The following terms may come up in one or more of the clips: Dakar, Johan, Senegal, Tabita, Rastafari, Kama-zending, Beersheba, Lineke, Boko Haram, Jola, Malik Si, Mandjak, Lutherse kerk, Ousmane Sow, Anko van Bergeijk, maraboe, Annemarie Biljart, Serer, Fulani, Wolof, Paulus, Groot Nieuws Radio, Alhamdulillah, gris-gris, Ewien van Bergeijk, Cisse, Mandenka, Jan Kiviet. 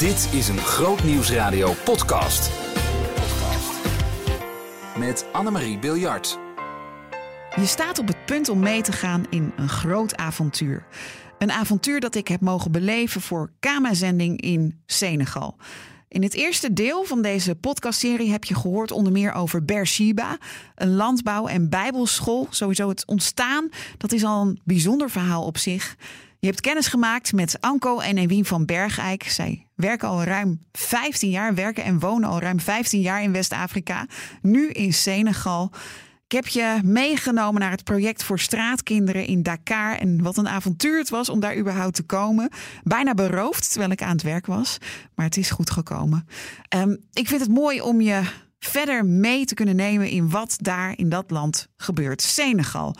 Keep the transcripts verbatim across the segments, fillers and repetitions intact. Dit is een Groot Nieuws Radio podcast. Met Annemarie Biljart. Je staat op het punt om mee te gaan in een groot avontuur. Een avontuur dat ik heb mogen beleven voor Kama-zending in Senegal. In het eerste deel van deze podcastserie heb je gehoord onder meer over Beersheba, een landbouw- en bijbelschool. Sowieso het ontstaan, dat is al een bijzonder verhaal op zich. Je hebt kennis gemaakt met Anko en Ewien van Bergeijk. Zij werken al ruim vijftien jaar, werken en wonen al ruim vijftien jaar in West-Afrika. Nu in Senegal. Ik heb je meegenomen naar het project voor straatkinderen in Dakar. En wat een avontuur het was om daar überhaupt te komen. Bijna beroofd terwijl ik aan het werk was. Maar het is goed gekomen. Um, ik vind het mooi om je verder mee te kunnen nemen in wat daar in dat land gebeurt. Senegal.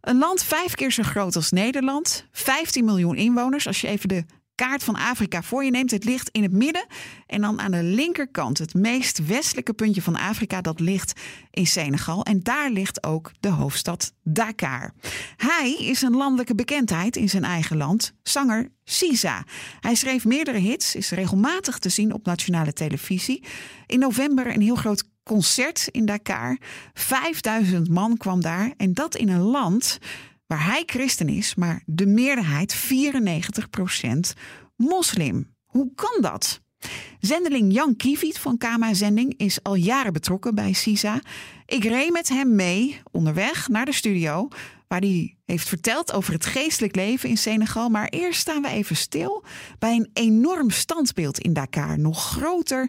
Een land vijf keer zo groot als Nederland. vijftien miljoen inwoners. Als je even de kaart van Afrika voor je neemt. Het ligt in het midden. En dan aan de linkerkant, het meest westelijke puntje van Afrika, dat ligt in Senegal. En daar ligt ook de hoofdstad Dakar. Hij is een landelijke bekendheid in zijn eigen land. Zanger Cisse. Hij schreef meerdere hits. Is regelmatig te zien op nationale televisie. In november een heel groot concert in Dakar. vijfduizend man kwam daar. En dat in een land waar hij christen is, maar de meerderheid, vierennegentig procent, moslim. Hoe kan dat? Zendeling Jan Kiviet van Kama-zending is al jaren betrokken bij Cisse. Ik reed met hem mee onderweg naar de studio, waar hij heeft verteld over het geestelijk leven in Senegal. Maar eerst staan we even stil bij een enorm standbeeld in Dakar. Nog groter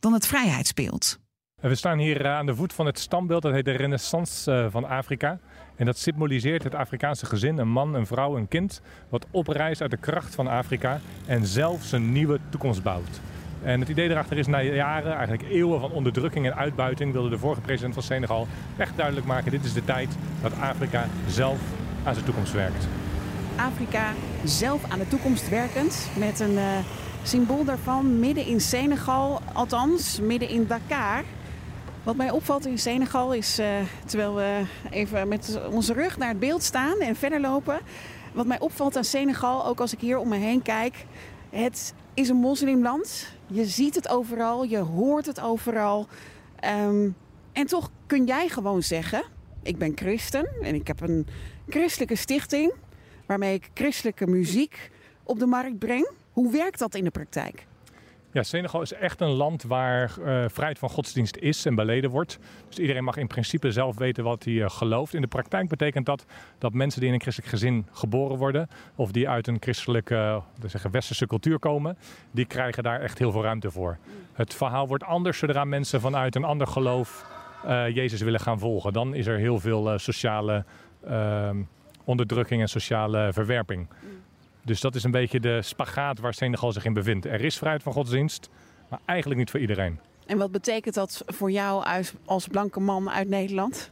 dan het vrijheidsbeeld. We staan hier aan de voet van het standbeeld. Dat heet de Renaissance van Afrika. En dat symboliseert het Afrikaanse gezin. Een man, een vrouw, een kind. Wat oprijst uit de kracht van Afrika. En zelf zijn nieuwe toekomst bouwt. En het idee erachter is, na jaren, eigenlijk eeuwen van onderdrukking en uitbuiting, wilde de vorige president van Senegal echt duidelijk maken. Dit is de tijd dat Afrika zelf aan zijn toekomst werkt. Afrika zelf aan de toekomst werkend. Met een uh, symbool daarvan midden in Senegal. Althans, midden in Dakar. Wat mij opvalt in Senegal is, uh, terwijl we even met onze rug naar het beeld staan en verder lopen. Wat mij opvalt aan Senegal, ook als ik hier om me heen kijk. Het is een moslimland. Je ziet het overal, je hoort het overal. Um, en toch kun jij gewoon zeggen, ik ben christen en ik heb een christelijke stichting waarmee ik christelijke muziek op de markt breng. Hoe werkt dat in de praktijk? Ja, Senegal is echt een land waar uh, vrijheid van godsdienst is en beleden wordt. Dus iedereen mag in principe zelf weten wat hij uh, gelooft. In de praktijk betekent dat dat mensen die in een christelijk gezin geboren worden, of die uit een christelijke, uh, zeggen westerse cultuur komen, die krijgen daar echt heel veel ruimte voor. Het verhaal wordt anders zodra mensen vanuit een ander geloof uh, Jezus willen gaan volgen. Dan is er heel veel uh, sociale uh, onderdrukking en sociale verwerping. Dus dat is een beetje de spagaat waar Senegal zich in bevindt. Er is vrijheid van godsdienst, maar eigenlijk niet voor iedereen. En wat betekent dat voor jou als, als blanke man uit Nederland?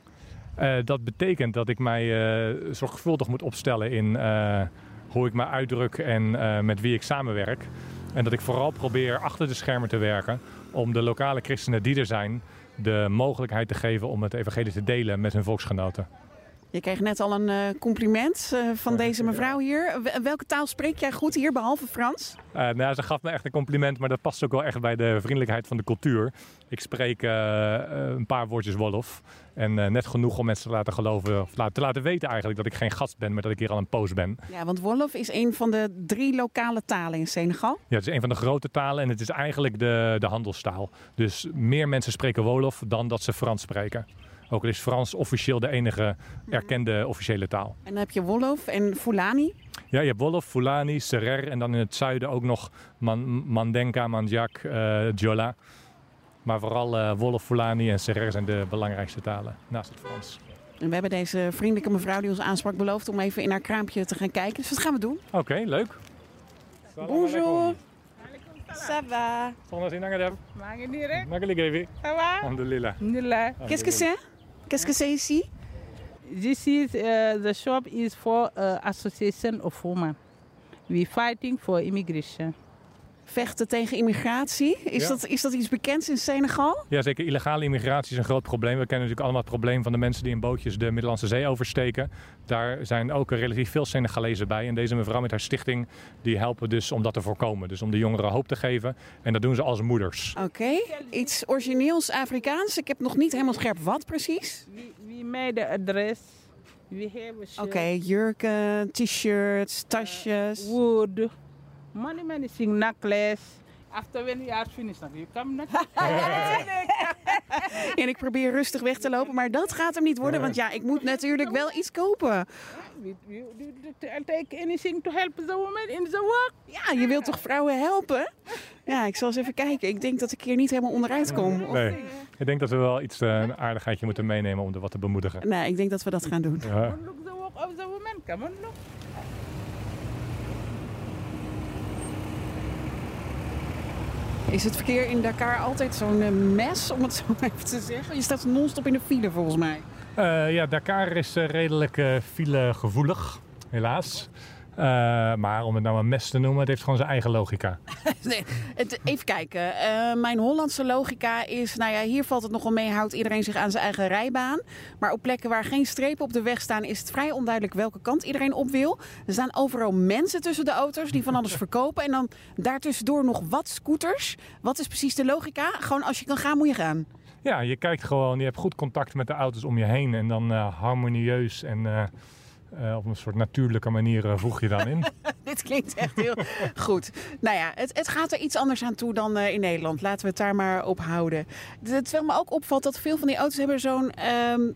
Uh, dat betekent dat ik mij uh, zorgvuldig moet opstellen in uh, hoe ik me uitdruk en uh, met wie ik samenwerk. En dat ik vooral probeer achter de schermen te werken om de lokale christenen die er zijn de mogelijkheid te geven om het evangelie te delen met hun volksgenoten. Je kreeg net al een compliment van deze mevrouw hier. Welke taal spreek jij goed hier, behalve Frans? Uh, nou, ze gaf me echt een compliment, maar dat past ook wel echt bij de vriendelijkheid van de cultuur. Ik spreek uh, een paar woordjes Wolof. En uh, net genoeg om mensen te laten geloven, of te laten weten eigenlijk dat ik geen gast ben, maar dat ik hier al een poos ben. Ja, want Wolof is een van de drie lokale talen in Senegal. Ja, het is een van de grote talen en het is eigenlijk de, de handelstaal. Dus meer mensen spreken Wolof dan dat ze Frans spreken. Ook al is Frans officieel de enige erkende officiële taal. En dan heb je Wolof en Fulani? Ja, je hebt Wolof, Fulani, Serer en dan in het zuiden ook nog Man- Mandenka, Mandjak, uh, Jola. Maar vooral uh, Wolof, Fulani en Serer zijn de belangrijkste talen naast het Frans. En we hebben deze vriendelijke mevrouw die ons aansprak beloofd om even in haar kraampje te gaan kijken. Dus dat gaan we doen. Oké, okay, leuk. Bonjour. Ça va. Bonjour. Bonjour. Ça va. Alhamdulillah. Alhamdulillah. Qu'est-ce que c'est? Qu'est-ce que c'est ici? This is uh, the shop is for uh, association of women. We fighting for immigration. vechten tegen immigratie. Is, ja. dat, is dat iets bekends in Senegal? Ja, zeker. Illegale immigratie is een groot probleem. We kennen natuurlijk allemaal het probleem van de mensen die in bootjes de Middellandse Zee oversteken. Daar zijn ook relatief veel Senegalezen bij. En deze mevrouw met haar stichting, die helpen dus om dat te voorkomen. Dus om de jongeren hoop te geven. En dat doen ze als moeders. Oké, okay. Iets origineels Afrikaans. Ik heb nog niet helemaal scherp wat precies. Wie, wie mij de adres... Oké, okay, jurken, t-shirts, tasjes. Uh, wood. Money managing necklace. After when you are finished, you come En ik probeer rustig weg te lopen, maar dat gaat hem niet worden. Want ja, ik moet natuurlijk wel iets kopen. Take anything to help the woman in the work. Ja, je wilt toch vrouwen helpen? Ja, ik zal eens even kijken. Ik denk dat ik hier niet helemaal onderuit kom. Of... Nee, ik denk dat we wel iets uh, een aardigheidje moeten meenemen om er wat te bemoedigen. Nou, ik denk dat we dat gaan doen. Come on, look the work of the woman. Come on, look. Is het verkeer in Dakar altijd zo'n mes, om het zo even te zeggen? Je staat non-stop in de file, volgens mij. Uh, ja, Dakar is uh, redelijk uh, filegevoelig, helaas. Uh, maar om het nou een mes te noemen, het heeft gewoon zijn eigen logica. nee, het, even kijken. Uh, mijn Hollandse logica is, nou ja, hier valt het nogal mee, houdt iedereen zich aan zijn eigen rijbaan. Maar op plekken waar geen strepen op de weg staan, is het vrij onduidelijk welke kant iedereen op wil. Er staan overal mensen tussen de auto's die van alles verkopen. En dan daartussendoor nog wat scooters. Wat is precies de logica? Gewoon als je kan gaan, moet je gaan. Ja, je kijkt gewoon, je hebt goed contact met de auto's om je heen. En dan uh, harmonieus en... Uh... Uh, op een soort natuurlijke manier uh, voeg je dan in. Dit klinkt echt heel goed. Nou ja, het, het gaat er iets anders aan toe dan uh, in Nederland. Laten we het daar maar op houden. Terwijl me ook opvalt dat veel van die auto's hebben zo'n...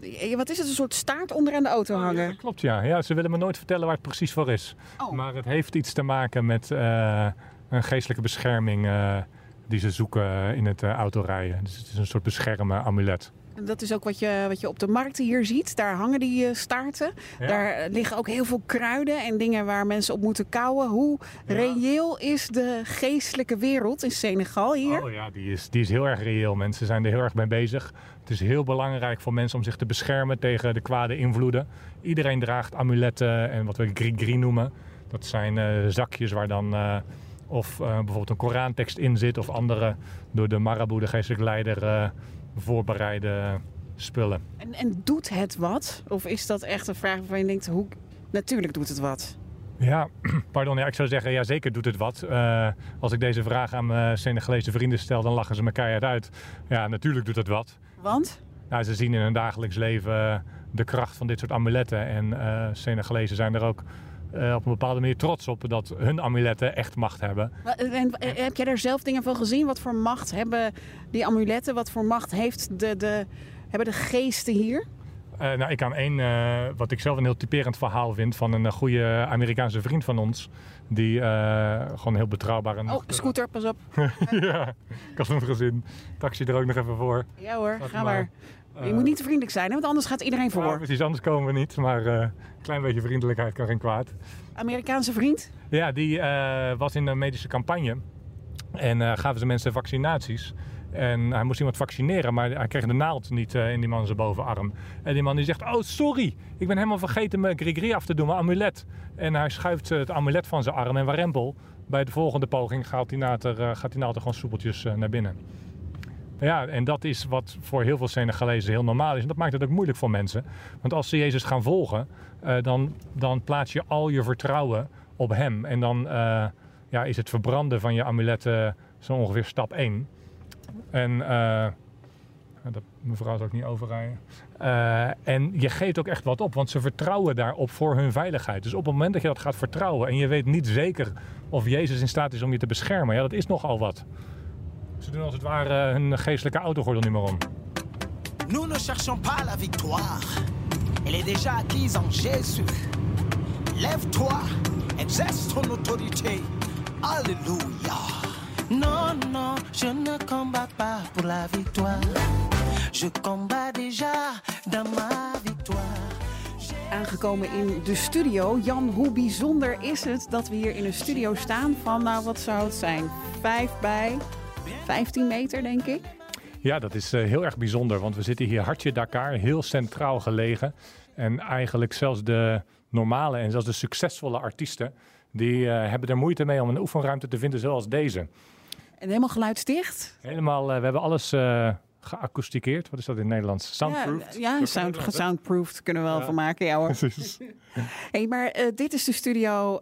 Uh, wat is het? Een soort staart onderaan de auto hangen. Ja, dat klopt, ja. ja. Ze willen me nooit vertellen waar het precies voor is. Oh. Maar het heeft iets te maken met uh, een geestelijke bescherming... Uh, die ze zoeken in het uh, autorijden. Dus het is een soort beschermen amulet. Dat is ook wat je, wat je op de markten hier ziet. Daar hangen die uh, staarten. Ja. Daar liggen ook heel veel kruiden en dingen waar mensen op moeten kauwen. Hoe ja. reëel is de geestelijke wereld in Senegal hier? Oh ja, die is, die is heel erg reëel. Mensen zijn er heel erg mee bezig. Het is heel belangrijk voor mensen om zich te beschermen tegen de kwade invloeden. Iedereen draagt amuletten en wat we gris-gris noemen. Dat zijn uh, zakjes waar dan... Uh, Of uh, bijvoorbeeld een Korantekst in zit. Of andere door de maraboe, de geestelijke leider, uh, voorbereide uh, spullen. En, en doet het wat? Of is dat echt een vraag waarvan je denkt, hoe... natuurlijk doet het wat? Ja, pardon. Ja, ik zou zeggen, ja, zeker doet het wat. Uh, als ik deze vraag aan mijn Senegalese vrienden stel, dan lachen ze me keihard uit. Ja, natuurlijk doet het wat. Want? Nou, ze zien in hun dagelijks leven de kracht van dit soort amuletten. En uh, Senegalezen zijn er ook... Uh, op een bepaalde manier trots op dat hun amuletten echt macht hebben. En, en, heb jij daar zelf dingen van gezien? Wat voor macht hebben die amuletten? Wat voor macht heeft de, de, hebben de geesten hier? Uh, nou, ik kan één, uh, wat ik zelf een heel typerend verhaal vind... van een uh, goede Amerikaanse vriend van ons... die uh, gewoon heel betrouwbaar... En oh, nuchter... scooter, pas op. ja, ik had hem gezien. Taxi er ook nog even voor. Ja hoor, ga maar. maar. Je moet niet te vriendelijk zijn, hè? Want anders gaat iedereen voor. Ja, precies, anders komen we niet. Maar uh, een klein beetje vriendelijkheid kan geen kwaad. Amerikaanse vriend? Ja, die uh, was in een medische campagne. En uh, gaven ze mensen vaccinaties. En hij moest iemand vaccineren, maar hij kreeg de naald niet uh, in die man zijn bovenarm. En die man die zegt, oh sorry, ik ben helemaal vergeten mijn gris-gris af te doen, mijn amulet. En hij schuift het amulet van zijn arm en warempel. Bij de volgende poging gaat die naald er, uh, gaat die naald er gewoon soepeltjes uh, naar binnen. Ja, en dat is wat voor heel veel Senegalezen heel normaal is. En dat maakt het ook moeilijk voor mensen. Want als ze Jezus gaan volgen, uh, dan, dan plaats je al je vertrouwen op hem. En dan uh, ja, is het verbranden van je amuletten zo ongeveer stap één. En uh, dat mevrouw zou ik niet overrijden. Uh, en je geeft ook echt wat op, want ze vertrouwen daarop voor hun veiligheid. Dus op het moment dat je dat gaat vertrouwen en je weet niet zeker of Jezus in staat is om je te beschermen. Ja, dat is nogal wat. Ze doen als het ware hun geestelijke autogordel niet meer om. Nous ne cherchons pas la victoire. Elle est déjà acquise en Jésus. Lève-toi, exerce ton autorité. Alléluia. Non, non, je ne combat pas pour la victoire. Je combat déjà dans ma victoire. Aangekomen in de studio. Jan, hoe bijzonder is het dat we hier in een studio staan van, nou wat zou het zijn, vijf bij... vijftien meter, denk ik. Ja, dat is uh, heel erg bijzonder. Want we zitten hier hartje Dakar, heel centraal gelegen. En eigenlijk zelfs de normale en zelfs de succesvolle artiesten... die uh, hebben er moeite mee om een oefenruimte te vinden zoals deze. En helemaal geluidsdicht? Helemaal, uh, we hebben alles... Uh, geacousticeerd, wat is dat in het Nederlands? Soundproofed? Ja, ja sound, soundproofed kunnen we wel ja. van maken, ja hoor. Precies. Hey, maar uh, dit is de studio uh,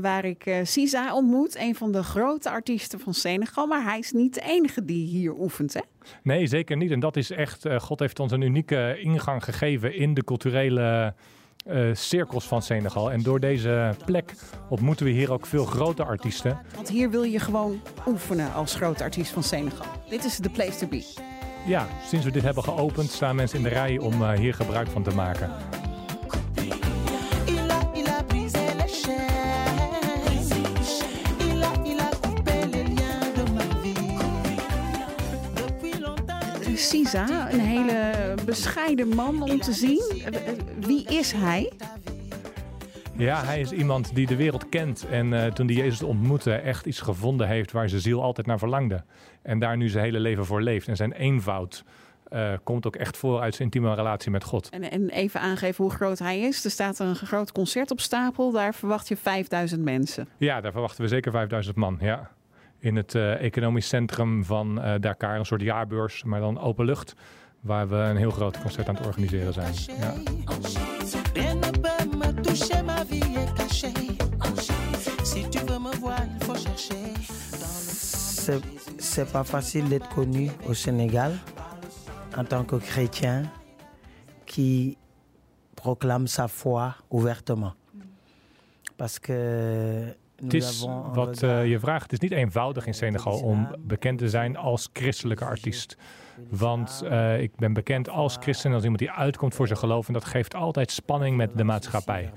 waar ik uh, Cisse ontmoet, een van de grote artiesten van Senegal, maar hij is niet de enige die hier oefent, hè? Nee, zeker niet. En dat is echt, uh, God heeft ons een unieke ingang gegeven in de culturele Uh, cirkels van Senegal. En door deze plek ontmoeten we hier ook veel grote artiesten. Want hier wil je gewoon oefenen als grote artiest van Senegal. Dit is de place to be. Ja, sinds we dit hebben geopend staan mensen in de rij om uh, hier gebruik van te maken. Cisse, een hele bescheiden man om te zien. Wie is hij? Ja, hij is iemand die de wereld kent en uh, toen die Jezus ontmoette echt iets gevonden heeft waar zijn ziel altijd naar verlangde. En daar nu zijn hele leven voor leeft. En zijn eenvoud uh, komt ook echt voor uit zijn intieme relatie met God. En, en even aangeven hoe groot hij is. Er staat een groot concert op stapel. Daar verwacht je vijfduizend mensen. Ja, daar verwachten we zeker vijfduizend man, ja. In het uh, economisch centrum van uh, Dakar, een soort jaarbeurs, maar dan open lucht, waar we een heel groot concert aan het organiseren zijn. Ja. C'est, c'est pas facile d'être connu au Sénégal en tant que chrétien qui proclame sa foi ouvertement. Parce que het is wat uh, je vraagt. Het is niet eenvoudig in Senegal om bekend te zijn als christelijke artiest. Want uh, ik ben bekend als christen, als iemand die uitkomt voor zijn geloof. En dat geeft altijd spanning met de maatschappij.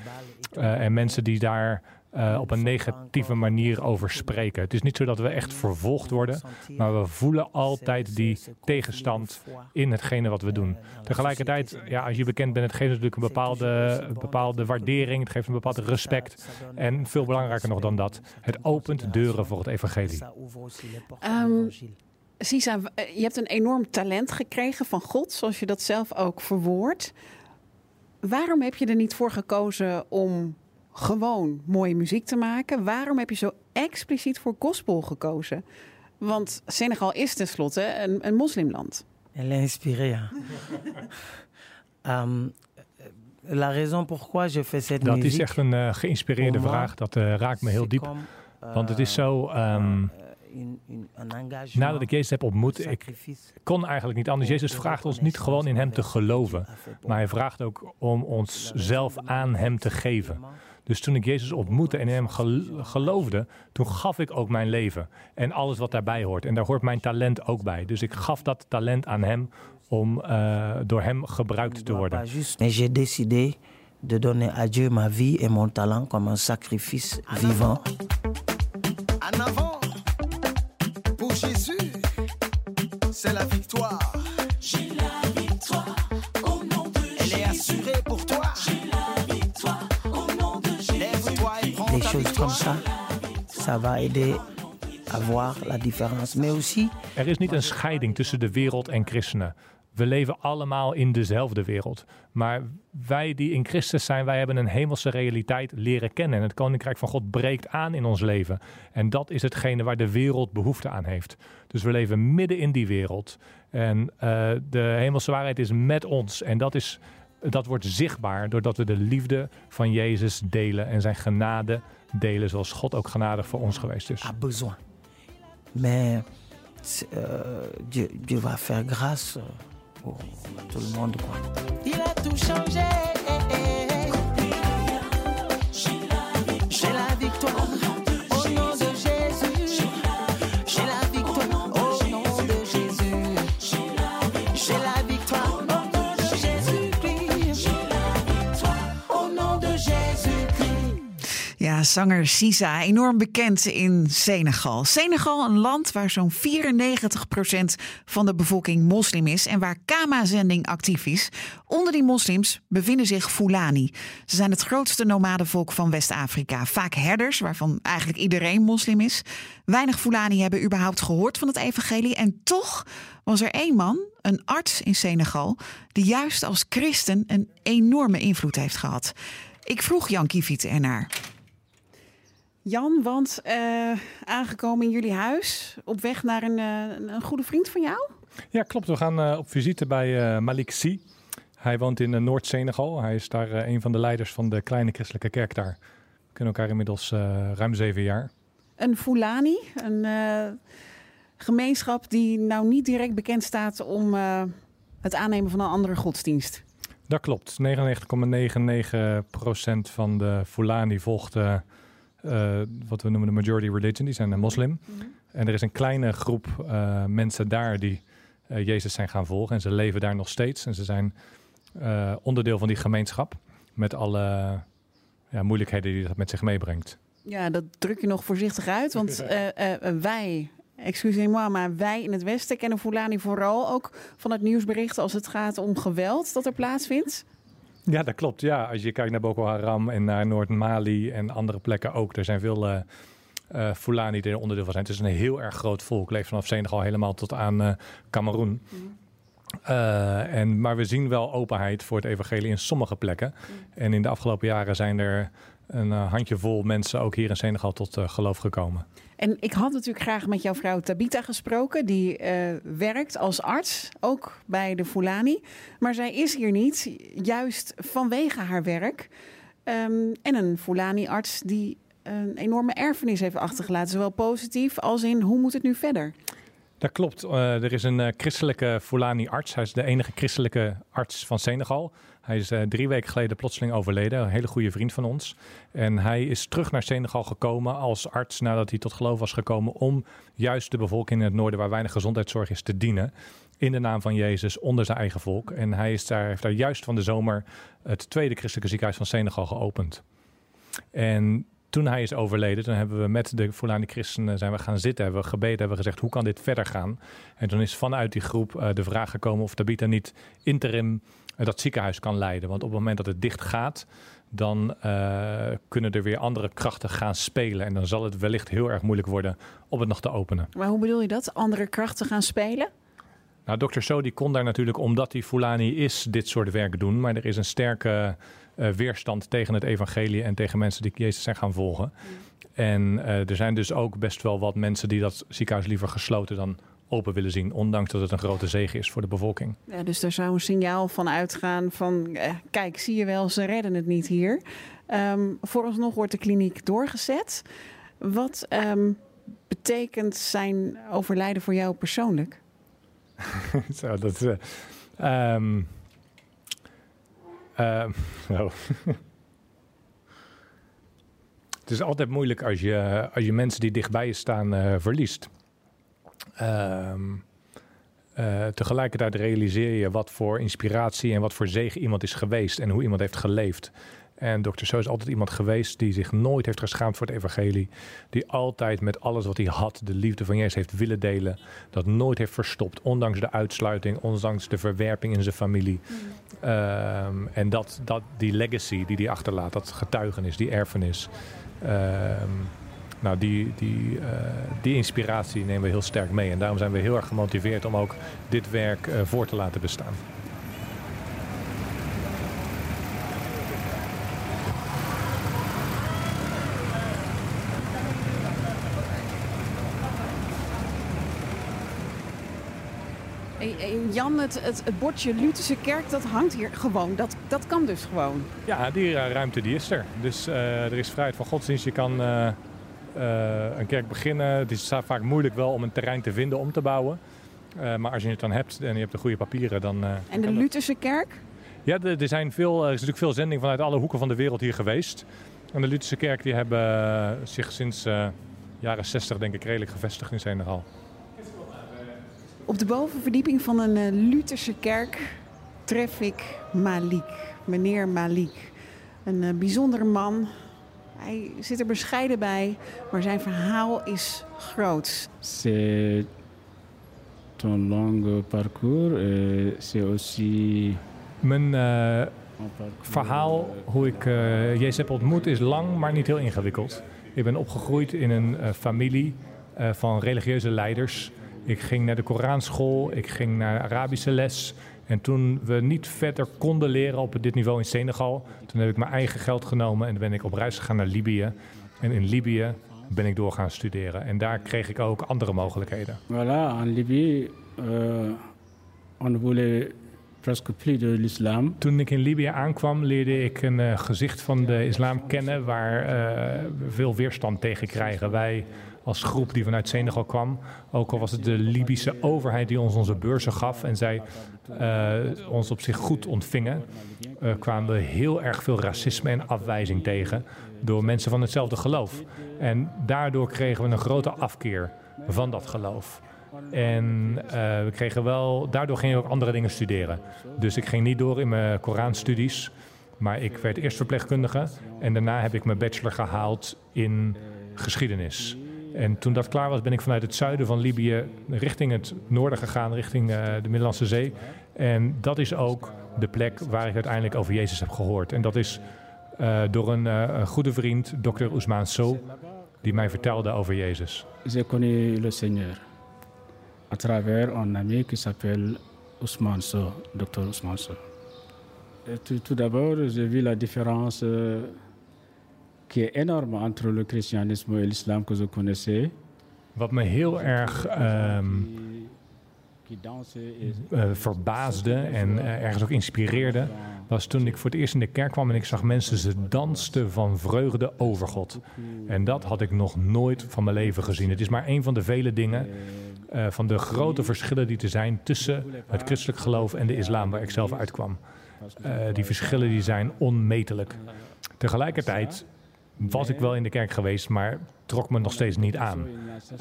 Uh, en mensen die daar uh, op een negatieve manier over spreken. Het is niet zo dat we echt vervolgd worden. Maar we voelen altijd die tegenstand in hetgene wat we doen. Tegelijkertijd, ja, als je bekend bent, het geeft natuurlijk een bepaalde, bepaalde waardering. Het geeft een bepaald respect. En veel belangrijker nog dan dat, het opent deuren voor het evangelie. Um. Cisse, je hebt een enorm talent gekregen van God, zoals je dat zelf ook verwoordt. Waarom heb je er niet voor gekozen om gewoon mooie muziek te maken? Waarom heb je zo expliciet voor gospel gekozen? Want Senegal is tenslotte een, een moslimland. Elle est inspirée. um, la raison pourquoi je fais cette musique. Dat is echt een uh, geïnspireerde vraag. Dat uh, raakt me heel diep. Want het is zo... Um, Nadat ik Jezus heb ontmoet, ik kon eigenlijk niet anders. Jezus vraagt ons niet gewoon in hem te geloven, maar hij vraagt ook om onszelf aan hem te geven. Dus toen ik Jezus ontmoette en in hem gel- geloofde, toen gaf ik ook mijn leven en alles wat daarbij hoort. En daar hoort mijn talent ook bij. Dus ik gaf dat talent aan hem om uh, door hem gebruikt te worden. En j'ai décidé de donner à Dieu ma vie et mon talent comme un sacrifice vivant. C'est la victoire. J'ai la victoire au nom de Elle Jésus. Elle est assurée pour toi. J'ai la victoire au nom de Jésus. Lève-toi et prends Des ta choses victoire. Comme ça, ça va aider à voir la différence. Mais aussi... Er is niet een scheiding tussen de wereld en christenen. We leven allemaal in dezelfde wereld. Maar wij die in Christus zijn, wij hebben een hemelse realiteit leren kennen. En het Koninkrijk van God breekt aan in ons leven. En dat is hetgene waar de wereld behoefte aan heeft. Dus we leven midden in die wereld. En uh, de hemelse waarheid is met ons. En dat, is, dat wordt zichtbaar doordat we de liefde van Jezus delen. En zijn genade delen, zoals God ook genadig voor ons geweest is. A besoin. Mais uh, Dieu, Dieu va faire grâce... Oh, tout le monde quoi. Il a tout changé. J'ai la victoire au nom de Jésus. J'ai la victoire au nom de Jésus. J'ai la victoire au nom de Jésus-Christ. J'ai la victoire au nom de Jésus-Christ. Ja, zanger Cisse, enorm bekend in Senegal. Senegal, een land waar zo'n vierennegentig procent van de bevolking moslim is en waar Kama-zending actief is. Onder die moslims bevinden zich Fulani. Ze zijn het grootste nomadenvolk van West-Afrika. Vaak herders, waarvan eigenlijk iedereen moslim is. Weinig Fulani hebben überhaupt gehoord van het evangelie. En toch was er één man, een arts in Senegal, die juist als christen een enorme invloed heeft gehad. Ik vroeg Jan Kiviet ernaar. Jan, want uh, aangekomen in jullie huis, op weg naar een, uh, een goede vriend van jou? Ja, klopt. We gaan uh, op visite bij uh, Malik Si. Hij woont in uh, Noord-Senegal. Hij is daar uh, een van de leiders van de kleine christelijke kerk daar. We kennen elkaar inmiddels uh, ruim zeven jaar. Een Fulani, een uh, gemeenschap die nou niet direct bekend staat om uh, het aannemen van een andere godsdienst. Dat klopt. negenennegentig komma negenennegentig procent van de Fulani volgt uh, uh, wat we noemen de majority religion. Die zijn een moslim. Mm-hmm. En er is een kleine groep uh, mensen daar die uh, Jezus zijn gaan volgen. En ze leven daar nog steeds. En ze zijn uh, onderdeel van die gemeenschap. Met alle uh, ja, moeilijkheden die dat met zich meebrengt. Ja, dat druk je nog voorzichtig uit. Want uh, uh, wij... Excusez-moi, maar wij in het Westen kennen Fulani vooral ook van het nieuwsbericht als het gaat om geweld dat er plaatsvindt. Ja, dat klopt. Ja, als je kijkt naar Boko Haram en naar Noord-Mali en andere plekken ook. Er zijn veel uh, uh, Fulani die er onderdeel van zijn. Het is een heel erg groot volk. Leeft vanaf Senegal helemaal tot aan uh, Kameroen. Mm. Uh, en, maar we zien wel openheid voor het evangelie in sommige plekken. Mm. En in de afgelopen jaren zijn er een uh, handjevol mensen ook hier in Senegal tot uh, geloof gekomen. En ik had natuurlijk graag met jouw vrouw Tabita gesproken. Die uh, werkt als arts, ook bij de Fulani. Maar zij is hier niet, juist vanwege haar werk. Um, en een Fulani-arts die een enorme erfenis heeft achtergelaten. Zowel positief als in hoe moet het nu verder? Dat klopt. Uh, er is een uh, christelijke Fulani-arts. Hij is de enige christelijke arts van Senegal. Hij is uh, drie weken geleden plotseling overleden. Een hele goede vriend van ons. En hij is terug naar Senegal gekomen als arts nadat hij tot geloof was gekomen om juist de bevolking in het noorden waar weinig gezondheidszorg is te dienen. In de naam van Jezus, onder zijn eigen volk. En hij is daar, heeft daar juist van de zomer het tweede christelijke ziekenhuis van Senegal geopend. En toen hij is overleden, toen hebben we met de Fulani christenen zijn we gaan zitten, hebben we gebeden, hebben we gezegd hoe kan dit verder gaan? En toen is vanuit die groep uh, de vraag gekomen of Tabita niet interim uh, dat ziekenhuis kan leiden. Want op het moment dat het dicht gaat, dan uh, kunnen er weer andere krachten gaan spelen. En dan zal het wellicht heel erg moeilijk worden om het nog te openen. Maar hoe bedoel je dat? Andere krachten gaan spelen? Nou, dokter Sow die kon daar natuurlijk, omdat hij Fulani is, dit soort werk doen. Maar er is een sterke uh, weerstand tegen het evangelie en tegen mensen die Jezus zijn gaan volgen. En uh, er zijn dus ook best wel wat mensen die dat ziekenhuis liever gesloten dan open willen zien. Ondanks dat het een grote zegen is voor de bevolking. Ja, dus daar zou een signaal van uitgaan van, eh, kijk, zie je wel, ze redden het niet hier. Um, vooralsnog wordt de kliniek doorgezet. Wat um, betekent zijn overlijden voor jou persoonlijk? Zo, dat is... Uh, um, uh, oh. Het is altijd moeilijk als je, als je mensen die dichtbij je staan uh, verliest. Um, uh, tegelijkertijd realiseer je wat voor inspiratie en wat voor zegen iemand is geweest en hoe iemand heeft geleefd. En dokter Sow is altijd iemand geweest die zich nooit heeft geschaamd voor het evangelie. Die altijd met alles wat hij had, de liefde van Jezus heeft willen delen. Dat nooit heeft verstopt, ondanks de uitsluiting, ondanks de verwerping in zijn familie. Mm. Um, en dat, dat, die legacy die hij achterlaat, dat getuigenis, die erfenis. Um, nou, die, die, uh, die inspiratie nemen we heel sterk mee. En daarom zijn we heel erg gemotiveerd om ook dit werk uh, voor te laten bestaan. Jan, het, het, het bordje Lutherse kerk, dat hangt hier gewoon. Dat, dat kan dus gewoon. Ja, die ruimte die is er. Dus uh, er is vrijheid van godsdienst. Je kan uh, uh, een kerk beginnen. Het is vaak moeilijk wel om een terrein te vinden om te bouwen. Uh, maar als je het dan hebt en je hebt de goede papieren, dan... Uh, en de Lutherse kerk? Ja, er, er, zijn veel, er is natuurlijk veel zending vanuit alle hoeken van de wereld hier geweest. En de Lutherse kerk die hebben uh, zich sinds uh, jaren zestig denk ik redelijk gevestigd in Senegal. Op de bovenverdieping van een Lutherse kerk tref ik Malik, meneer Malik. Een bijzonder man. Hij zit er bescheiden bij, maar zijn verhaal is groot. C'est un long parcours. C'est aussi... Mijn uh, verhaal, hoe ik uh, Jezus heb ontmoet, is lang, maar niet heel ingewikkeld. Ik ben opgegroeid in een uh, familie uh, van religieuze leiders. Ik ging naar de Koranschool, ik ging naar Arabische les. En toen we niet verder konden leren op dit niveau in Senegal, toen heb ik mijn eigen geld genomen en ben ik op reis gegaan naar Libië. En in Libië ben ik door gaan studeren. En daar kreeg ik ook andere mogelijkheden. Voilà, in Libië uh, on voulait presque plus de l'islam. Toen ik in Libië aankwam, leerde ik een uh, gezicht van de islam kennen waar uh, we veel weerstand tegen krijgen. Wij als groep die vanuit Senegal kwam, ook al was het de Libische overheid die ons onze beurzen gaf en zij uh, ons op zich goed ontvingen, uh, kwamen we heel erg veel racisme en afwijzing tegen door mensen van hetzelfde geloof. En daardoor kregen we een grote afkeer van dat geloof. En uh, we kregen wel, daardoor ging ik ook andere dingen studeren. Dus ik ging niet door in mijn Koranstudies, maar ik werd eerst verpleegkundige en daarna heb ik mijn bachelor gehaald in geschiedenis. En toen dat klaar was, ben ik vanuit het zuiden van Libië richting het noorden gegaan, richting uh, de Middellandse Zee. En dat is ook de plek waar ik uiteindelijk over Jezus heb gehoord. En dat is uh, door een uh, goede vriend, dokter Ousmane Sow, die mij vertelde over Jezus. Ze connais le Seigneur. À travers un ami qui s'appelle Ousmane Sow, dokter Ousmane Sow. Tout, tout d'abord, j'ai vu la différence euh, qui est énorme entre le christianisme et l'islam que je connaissais. Wat me heel erg um, uh, verbaasde en uh, ergens ook inspireerde, was toen ik voor het eerst in de kerk kwam en ik zag mensen, ze dansten van vreugde over God. En dat had ik nog nooit van mijn leven gezien. Het is maar een van de vele dingen, Uh, van de grote verschillen die er zijn tussen het christelijk geloof en de islam, waar ik zelf uitkwam. Uh, die verschillen die zijn onmetelijk. Tegelijkertijd was ik wel in de kerk geweest, maar trok me nog steeds niet aan.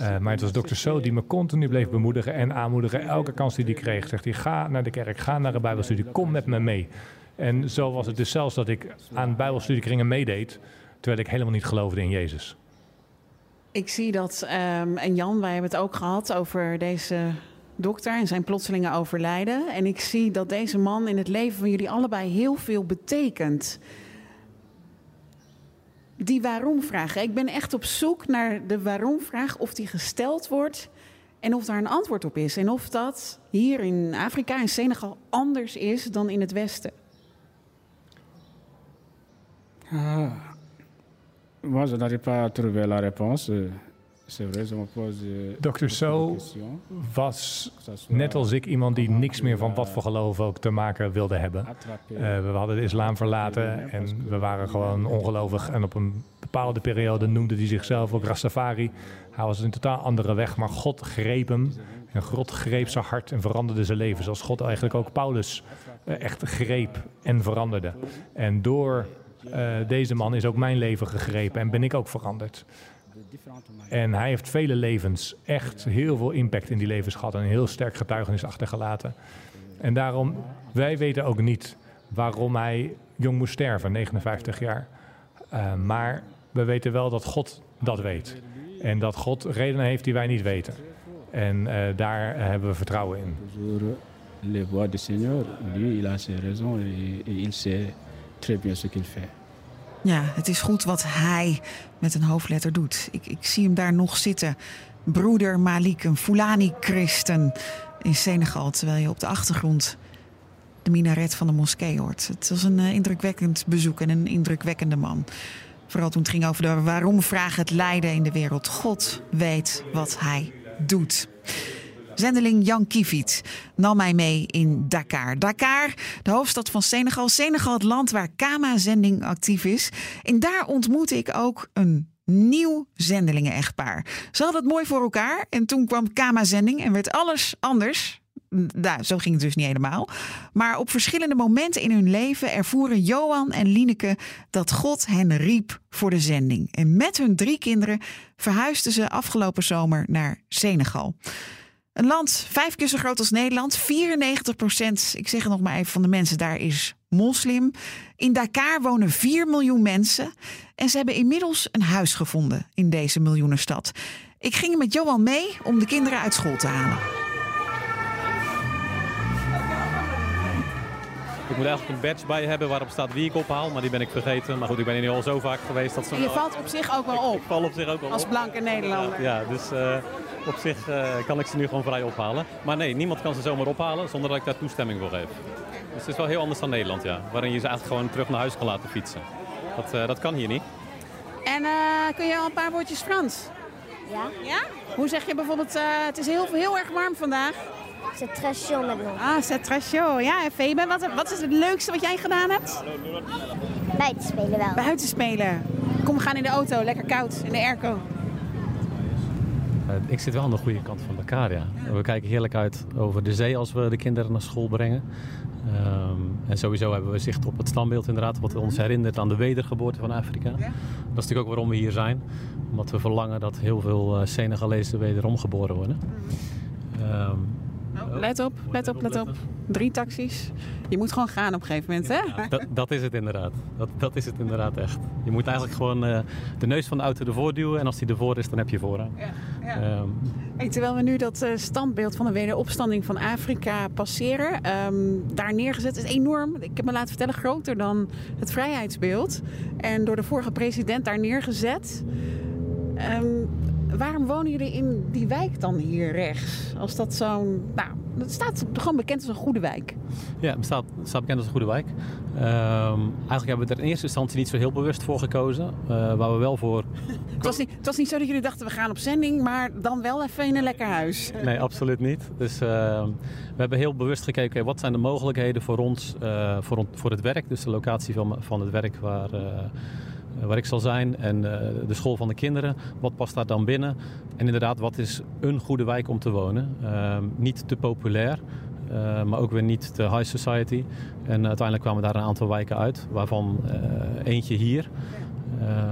Uh, maar het was dokter So die me continu bleef bemoedigen en aanmoedigen. Elke kans die hij kreeg, zegt hij, ga naar de kerk, ga naar de bijbelstudie, kom met me mee. En zo was het dus zelfs dat ik aan bijbelstudiekringen meedeed, terwijl ik helemaal niet geloofde in Jezus. Ik zie dat, um, en Jan, wij hebben het ook gehad over deze dokter en zijn plotselinge overlijden. En ik zie dat deze man in het leven van jullie allebei heel veel betekent. Die waarom-vraag. Ik ben echt op zoek naar de waarom-vraag, of die gesteld wordt en of daar een antwoord op is. En of dat hier in Afrika, in Senegal, anders is dan in het Westen. Ah. dokter So was net als ik iemand die niks meer van wat voor geloof ook te maken wilde hebben. Uh, we hadden de islam verlaten en we waren gewoon ongelovig. En op een bepaalde periode noemde hij zichzelf ook Rastafari. Hij was een totaal andere weg, maar God greep hem. En God greep zijn hart en veranderde zijn leven. Zoals God eigenlijk ook Paulus uh, echt greep en veranderde. En door... Uh, deze man is ook mijn leven gegrepen en ben ik ook veranderd. En hij heeft vele levens, echt heel veel impact in die levens gehad en een heel sterk getuigenis achtergelaten. En daarom, wij weten ook niet waarom hij jong moest sterven, negenenvijftig jaar. Uh, maar we weten wel dat God dat weet. En dat God redenen heeft die wij niet weten. En uh, daar hebben we vertrouwen in. Le voix du Seigneur, lui, il a ses raisons et il sait. Ja, het is goed wat hij met een hoofdletter doet. Ik, ik zie hem daar nog zitten. Broeder Malik, een Fulani-christen in Senegal. Terwijl je op de achtergrond de minaret van de moskee hoort. Het was een uh, indrukwekkend bezoek en een indrukwekkende man. Vooral toen het ging over de waarom-vraag, het lijden in de wereld. God weet wat hij doet. Zendeling Jan Kiviet nam mij mee in Dakar. Dakar, de hoofdstad van Senegal. Senegal, het land waar Kama-zending actief is. En daar ontmoette ik ook een nieuw zendelingen-echtpaar. Ze hadden het mooi voor elkaar. En toen kwam Kama-zending en werd alles anders. Nou, zo ging het dus niet helemaal. Maar op verschillende momenten in hun leven ervoeren Johan en Lineke dat God hen riep voor de zending. En met hun drie kinderen verhuisden ze afgelopen zomer naar Senegal. Een land vijf keer zo groot als Nederland. vierennegentig procent, ik zeg het nog maar even, van de mensen daar is moslim. In Dakar wonen vier miljoen mensen. En ze hebben inmiddels een huis gevonden in deze miljoenenstad. Ik ging met Johan mee om de kinderen uit school te halen. Ik moet eigenlijk een badge bij hebben waarop staat wie ik ophaal. Maar die ben ik vergeten. Maar goed, ik ben hier al zo vaak geweest. Dat ze en je valt op zich ook wel op. Ik, ik val op zich ook wel als op. Als blanke Nederlander. Ja, ja dus... Uh... Op zich uh, kan ik ze nu gewoon vrij ophalen. Maar nee, niemand kan ze zomaar ophalen zonder dat ik daar toestemming voor geef. Dus het is wel heel anders dan Nederland, ja. Waarin je ze eigenlijk gewoon terug naar huis kan laten fietsen. Dat, uh, dat kan hier niet. En uh, kun je al een paar woordjes Frans? Ja. Ja? Hoe zeg je bijvoorbeeld, uh, het is heel, heel erg warm vandaag. C'est très chaud maintenant. Ah, c'est très chaud. Ja, en Febe, wat, wat is het leukste wat jij gedaan hebt? Buitenspelen wel. Buitenspelen. Kom, we gaan in de auto, lekker koud, in de airco. Ik zit wel aan de goede kant van Dakar, ja. We kijken heerlijk uit over de zee als we de kinderen naar school brengen. Um, en sowieso hebben we zicht op het standbeeld inderdaad, wat ons herinnert aan de wedergeboorte van Afrika. Dat is natuurlijk ook waarom we hier zijn. Omdat we verlangen dat heel veel Senegalezen wederom geboren worden. Um, Let op, let op, let op. Drie taxis. Je moet gewoon gaan op een gegeven moment, hè? Ja, dat, dat is het inderdaad. Dat, dat is het inderdaad echt. Je moet eigenlijk gewoon uh, de neus van de auto ervoor duwen. En als die ervoor is, dan heb je voorrang. Ja, ja. Um, hey, terwijl we nu dat uh, standbeeld van de wederopstanding van Afrika passeren. Um, daar neergezet is enorm. Ik heb me laten vertellen, groter dan het vrijheidsbeeld. En door de vorige president daar neergezet. Um, Waarom wonen jullie in die wijk dan hier rechts? Als dat zo'n... Nou, het staat gewoon bekend als een goede wijk. Ja, het staat, het staat bekend als een goede wijk. Um, eigenlijk hebben we er in eerste instantie niet zo heel bewust voor gekozen. Uh, waar we wel voor... het, was niet, het was niet zo dat jullie dachten, we gaan op zending, maar dan wel even in een lekker huis. Nee, absoluut niet. Dus uh, we hebben heel bewust gekeken, okay, wat zijn de mogelijkheden voor ons, uh, voor, on- voor het werk? Dus de locatie van, van het werk waar... Uh, waar ik zal zijn en uh, de school van de kinderen. Wat past daar dan binnen? En inderdaad, wat is een goede wijk om te wonen? Uh, niet te populair, uh, maar ook weer niet te high society. En uh, uiteindelijk kwamen daar een aantal wijken uit, waarvan uh, eentje hier...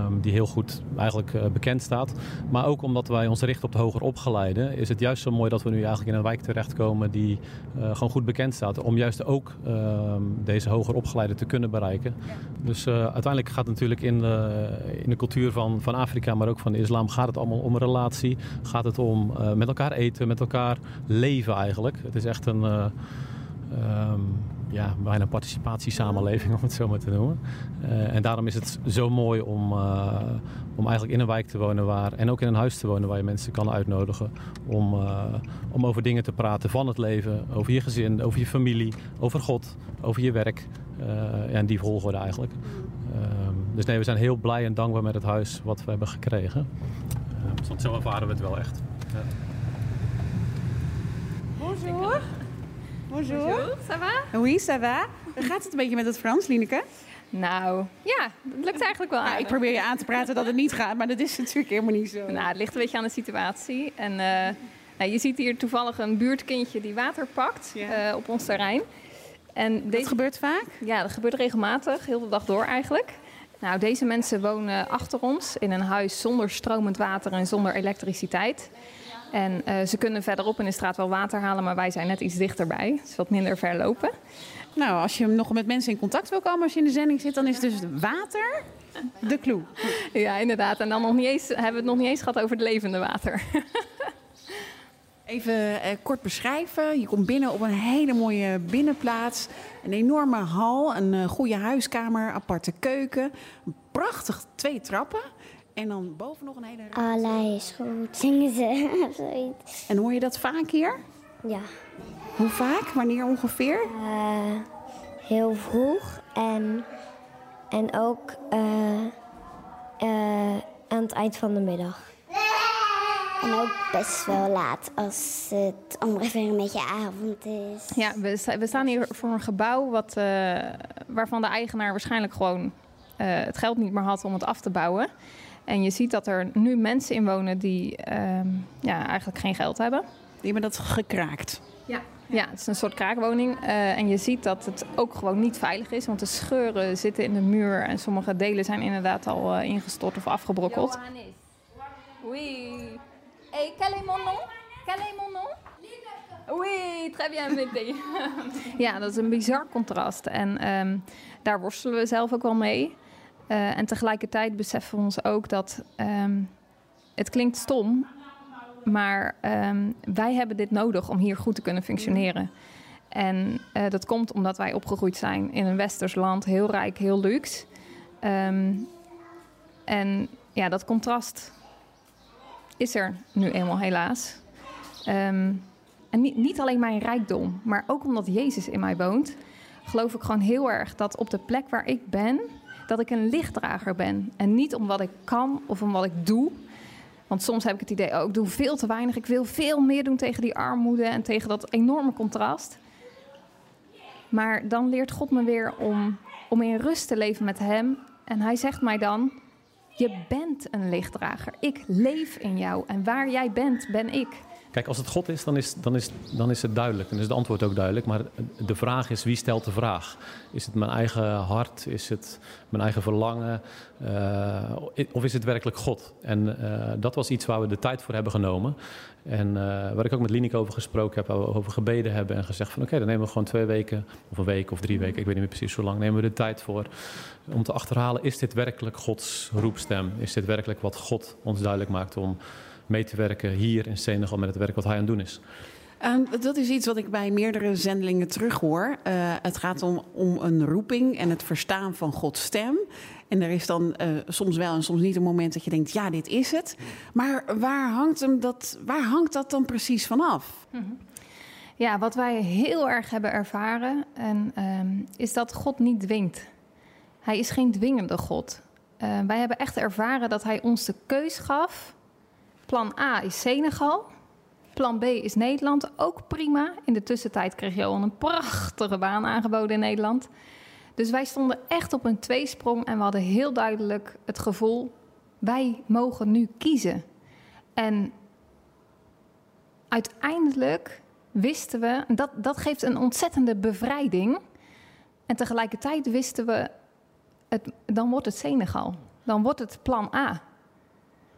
Um, die heel goed eigenlijk uh, bekend staat. Maar ook omdat wij ons richten op de hoger opgeleiden, is het juist zo mooi dat we nu eigenlijk in een wijk terechtkomen die uh, gewoon goed bekend staat. Om juist ook uh, deze hoger opgeleiden te kunnen bereiken. Ja. Dus uh, uiteindelijk gaat het natuurlijk in de, in de cultuur van, van Afrika, maar ook van de islam, gaat het allemaal om een relatie. Gaat het om uh, met elkaar eten, met elkaar leven eigenlijk. Het is echt een... Uh, um, Ja, bijna een participatiesamenleving, om het zo maar te noemen. Uh, en daarom is het zo mooi om, uh, om eigenlijk in een wijk te wonen waar... en ook in een huis te wonen waar je mensen kan uitnodigen... om, uh, om over dingen te praten van het leven, over je gezin, over je familie... over God, over je werk. Uh, ja, en die volgorde eigenlijk. Uh, dus nee, we zijn heel blij en dankbaar met het huis wat we hebben gekregen. Uh, want zo ervaren we het wel echt. Ja. Bonjour. Bonjour. Ça va? Oui, ça va. Gaat het een beetje met het Frans, Lineke? Nou, ja, dat lukt eigenlijk wel. Nou, ik probeer je aan te praten dat het niet gaat, maar dat is natuurlijk helemaal niet zo. Nou, het ligt een beetje aan de situatie. En uh, nou, je ziet hier toevallig een buurtkindje die water pakt yeah. uh, op ons terrein. En deze... Dat gebeurt vaak? Ja, dat gebeurt regelmatig, heel de dag door eigenlijk. Nou, deze mensen wonen achter ons in een huis zonder stromend water en zonder elektriciteit. En uh, ze kunnen verderop in de straat wel water halen, maar wij zijn net iets dichterbij. Dus wat minder ver lopen. Nou, als je nog met mensen in contact wil komen als je in de zending zit, dan is dus water de clue. Ja, inderdaad. En dan nog niet eens, hebben we het nog niet eens gehad over het levende water. Even uh, kort beschrijven. Je komt binnen op een hele mooie binnenplaats. Een enorme hal, een uh, goede huiskamer, aparte keuken. Prachtig twee trappen. En dan boven nog een hele ruimte. Allee is goed, zingen ze. Zoiets. En hoor je dat vaak hier? Ja. Hoe vaak? Wanneer ongeveer? Uh, heel vroeg. En, en ook uh, uh, aan het eind van de middag. En ook best wel laat als het ongeveer een beetje avond is. Ja, we, sta, we staan hier voor een gebouw wat, uh, waarvan de eigenaar waarschijnlijk gewoon uh, het geld niet meer had om het af te bouwen. En je ziet dat er nu mensen in wonen die uh, ja, eigenlijk geen geld hebben. Die hebben dat gekraakt. Ja, ja het is een soort kraakwoning. Uh, en je ziet dat het ook gewoon niet veilig is. Want de scheuren zitten in de muur. En sommige delen zijn inderdaad al uh, ingestort of afgebrokkeld. Johan. Oui. Hey, quel est mon nom? Quel est mon nom? Oui, très bien, meneer. Ja, dat is een bizar contrast. En um, daar worstelen we zelf ook wel mee. Uh, en tegelijkertijd beseffen we ons ook dat... Um, het klinkt stom, maar um, wij hebben dit nodig om hier goed te kunnen functioneren. En uh, dat komt omdat wij opgegroeid zijn in een westers land, heel rijk, heel luxe. Um, en ja, dat contrast is er nu eenmaal helaas. Um, en niet, niet alleen mijn rijkdom, maar ook omdat Jezus in mij woont... geloof ik gewoon heel erg dat op de plek waar ik ben... dat ik een lichtdrager ben. En niet om wat ik kan of om wat ik doe. Want soms heb ik het idee, oh, ik doe veel te weinig. Ik wil veel meer doen tegen die armoede en tegen dat enorme contrast. Maar dan leert God me weer om, om in rust te leven met hem. En hij zegt mij dan, je bent een lichtdrager. Ik leef in jou. En waar jij bent, ben ik. Kijk, als het God is, dan is, dan is, dan is het duidelijk. Dan is het antwoord ook duidelijk. Maar de vraag is, wie stelt de vraag? Is het mijn eigen hart? Is het mijn eigen verlangen? Uh, of is het werkelijk God? En uh, dat was iets waar we de tijd voor hebben genomen. En uh, waar ik ook met Lineke over gesproken heb, waar we over gebeden hebben en gezegd van oké, okay, dan nemen we gewoon twee weken of een week of drie weken, ik weet niet meer precies hoe lang, nemen we de tijd voor om te achterhalen, is dit werkelijk Gods roepstem? Is dit werkelijk wat God ons duidelijk maakt om mee te werken hier in Senegal met het werk wat hij aan het doen is? Um, dat is iets wat ik bij meerdere zendelingen terughoor. Uh, het gaat om, om een roeping en het verstaan van Gods stem. En er is dan uh, soms wel en soms niet een moment dat je denkt, ja, dit is het. Maar waar hangt, hem dat, waar hangt dat dan precies vanaf? Ja, wat wij heel erg hebben ervaren en, um, is dat God niet dwingt. Hij is geen dwingende God. Uh, wij hebben echt ervaren dat hij ons de keus gaf. Plan A is Senegal. Plan B is Nederland, ook prima. In de tussentijd kreeg Johan een prachtige baan aangeboden in Nederland. Dus wij stonden echt op een tweesprong en we hadden heel duidelijk het gevoel, wij mogen nu kiezen. En uiteindelijk wisten we, dat, dat geeft een ontzettende bevrijding. En tegelijkertijd wisten we, het, dan wordt het Senegal. Dan wordt het plan A.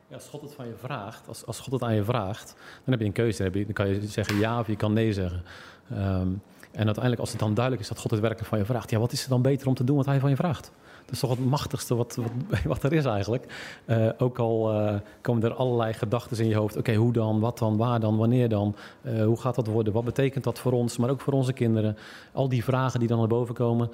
Ja, als God het van je vraagt, als, als God het aan je vraagt, dan heb je een keuze. Dan, heb je, dan kan je zeggen ja of je kan nee zeggen. Um, en uiteindelijk, als het dan duidelijk is dat God het werken van je vraagt, ja, wat is er dan beter om te doen wat hij van je vraagt? Dat is toch het machtigste wat, wat, wat er is eigenlijk. Uh, ook al uh, komen er allerlei gedachten in je hoofd. Oké, okay, hoe dan, wat dan, waar dan, wanneer dan? Uh, hoe gaat dat worden? Wat betekent dat voor ons, maar ook voor onze kinderen? Al die vragen die dan naar boven komen,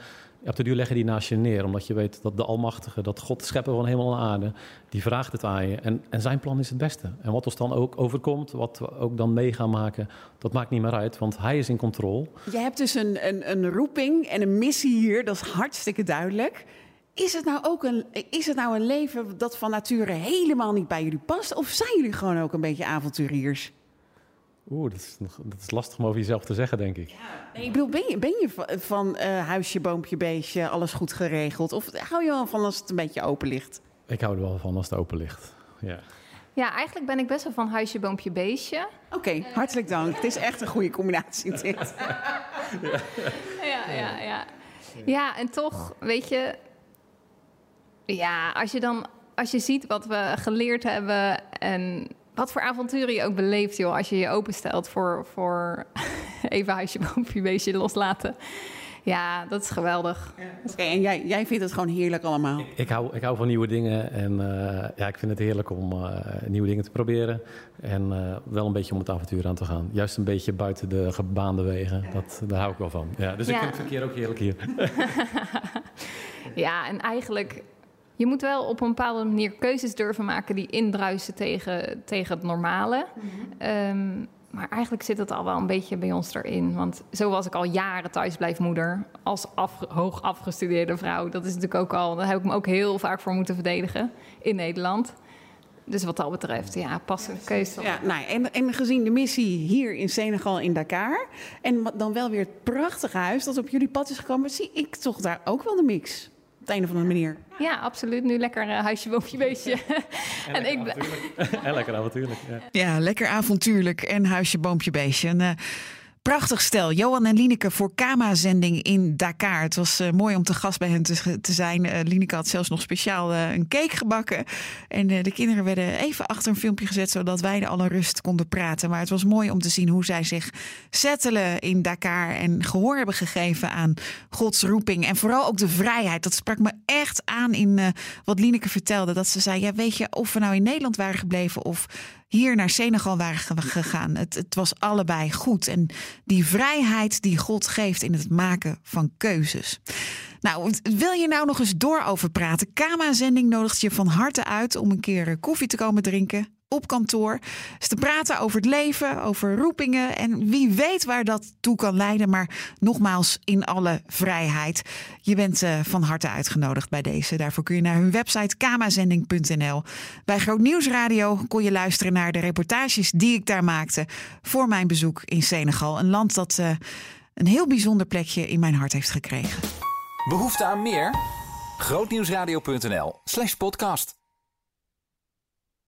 op de duur leggen die naast je neer. Omdat je weet dat de Almachtige, dat God, schepper van hemel en aarde, die vraagt het aan je. En, en zijn plan is het beste. En wat ons dan ook overkomt, wat we ook dan mee gaan maken, dat maakt niet meer uit, want hij is in controle. Je hebt dus een, een, een roeping en een missie hier, dat is hartstikke duidelijk. Is het nou ook een, is het nou een leven dat van nature helemaal niet bij jullie past? Of zijn jullie gewoon ook een beetje avonturiers? Oeh, dat is, dat is lastig om over jezelf te zeggen, denk ik. Ja, nee, ik bedoel, ben je, ben je van, van uh, huisje, boompje, beestje, alles goed geregeld? Of hou je wel van als het een beetje open ligt? Ik hou er wel van als het open ligt, ja. Ja, eigenlijk ben ik best wel van huisje, boompje, beestje. Oké, okay, hartelijk dank. Het is echt een goede combinatie, dit. ja, ja, ja, ja. Ja, en toch, weet je, ja, als je dan, als je ziet wat we geleerd hebben en wat voor avonturen je ook beleeft, joh, als je je openstelt voor, voor even huisje, boompje, beestje loslaten. Ja, dat is geweldig. Ja. Oké, okay, en jij, jij vindt het gewoon heerlijk allemaal? Ik, ik, hou, ik hou van nieuwe dingen en uh, ja, ik vind het heerlijk om uh, nieuwe dingen te proberen. En uh, wel een beetje om het avontuur aan te gaan. Juist een beetje buiten de gebaande wegen, dat, daar hou ik wel van. Ja, dus ja. Ik vind het verkeer ook heerlijk hier. Ja, en eigenlijk, je moet wel op een bepaalde manier keuzes durven maken die indruisen tegen, tegen het normale. Mm-hmm. Um, maar eigenlijk zit het al wel een beetje bij ons erin. Want zo was ik al jaren thuisblijfmoeder als af, hoog afgestudeerde vrouw. Dat is natuurlijk ook al, daar heb ik me ook heel vaak voor moeten verdedigen in Nederland. Dus wat dat betreft, ja, passende ja, keuze. Ja, nou, en, en gezien de missie hier in Senegal in Dakar, en dan wel weer het prachtige huis dat op jullie pad is gekomen, zie ik toch daar ook wel de mix. Op de een of andere manier. Ja, absoluut. Nu lekker uh, huisje, boompje, beestje. En, en, ik... en lekker avontuurlijk. Ja. ja, lekker avontuurlijk en huisje, boompje, beestje. En, uh, prachtig stel. Johan en Lineke voor Kama-zending in Dakar. Het was uh, mooi om te gast bij hen te, te zijn. Uh, Lineke had zelfs nog speciaal uh, een cake gebakken. En uh, de kinderen werden even achter een filmpje gezet, zodat wij in alle rust konden praten. Maar het was mooi om te zien hoe zij zich settelen in Dakar en gehoor hebben gegeven aan Gods roeping. En vooral ook de vrijheid. Dat sprak me echt aan in uh, wat Lineke vertelde. Dat ze zei, ja, weet je, of we nou in Nederland waren gebleven of hier naar Senegal waren gegaan. Het, het was allebei goed. En die vrijheid die God geeft in het maken van keuzes. Nou, wil je nou nog eens door over praten? Kama-zending nodigt je van harte uit om een keer koffie te komen drinken op kantoor. Dus te praten over het leven, over roepingen en wie weet waar dat toe kan leiden. Maar nogmaals, in alle vrijheid. Je bent uh, van harte uitgenodigd bij deze. Daarvoor kun je naar hun website kama zending punt n l. Bij Groot Nieuws Radio kon je luisteren naar de reportages die ik daar maakte voor mijn bezoek in Senegal. Een land dat uh, een heel bijzonder plekje in mijn hart heeft gekregen. Behoefte aan meer? grootnieuwsradio punt n l slash podcast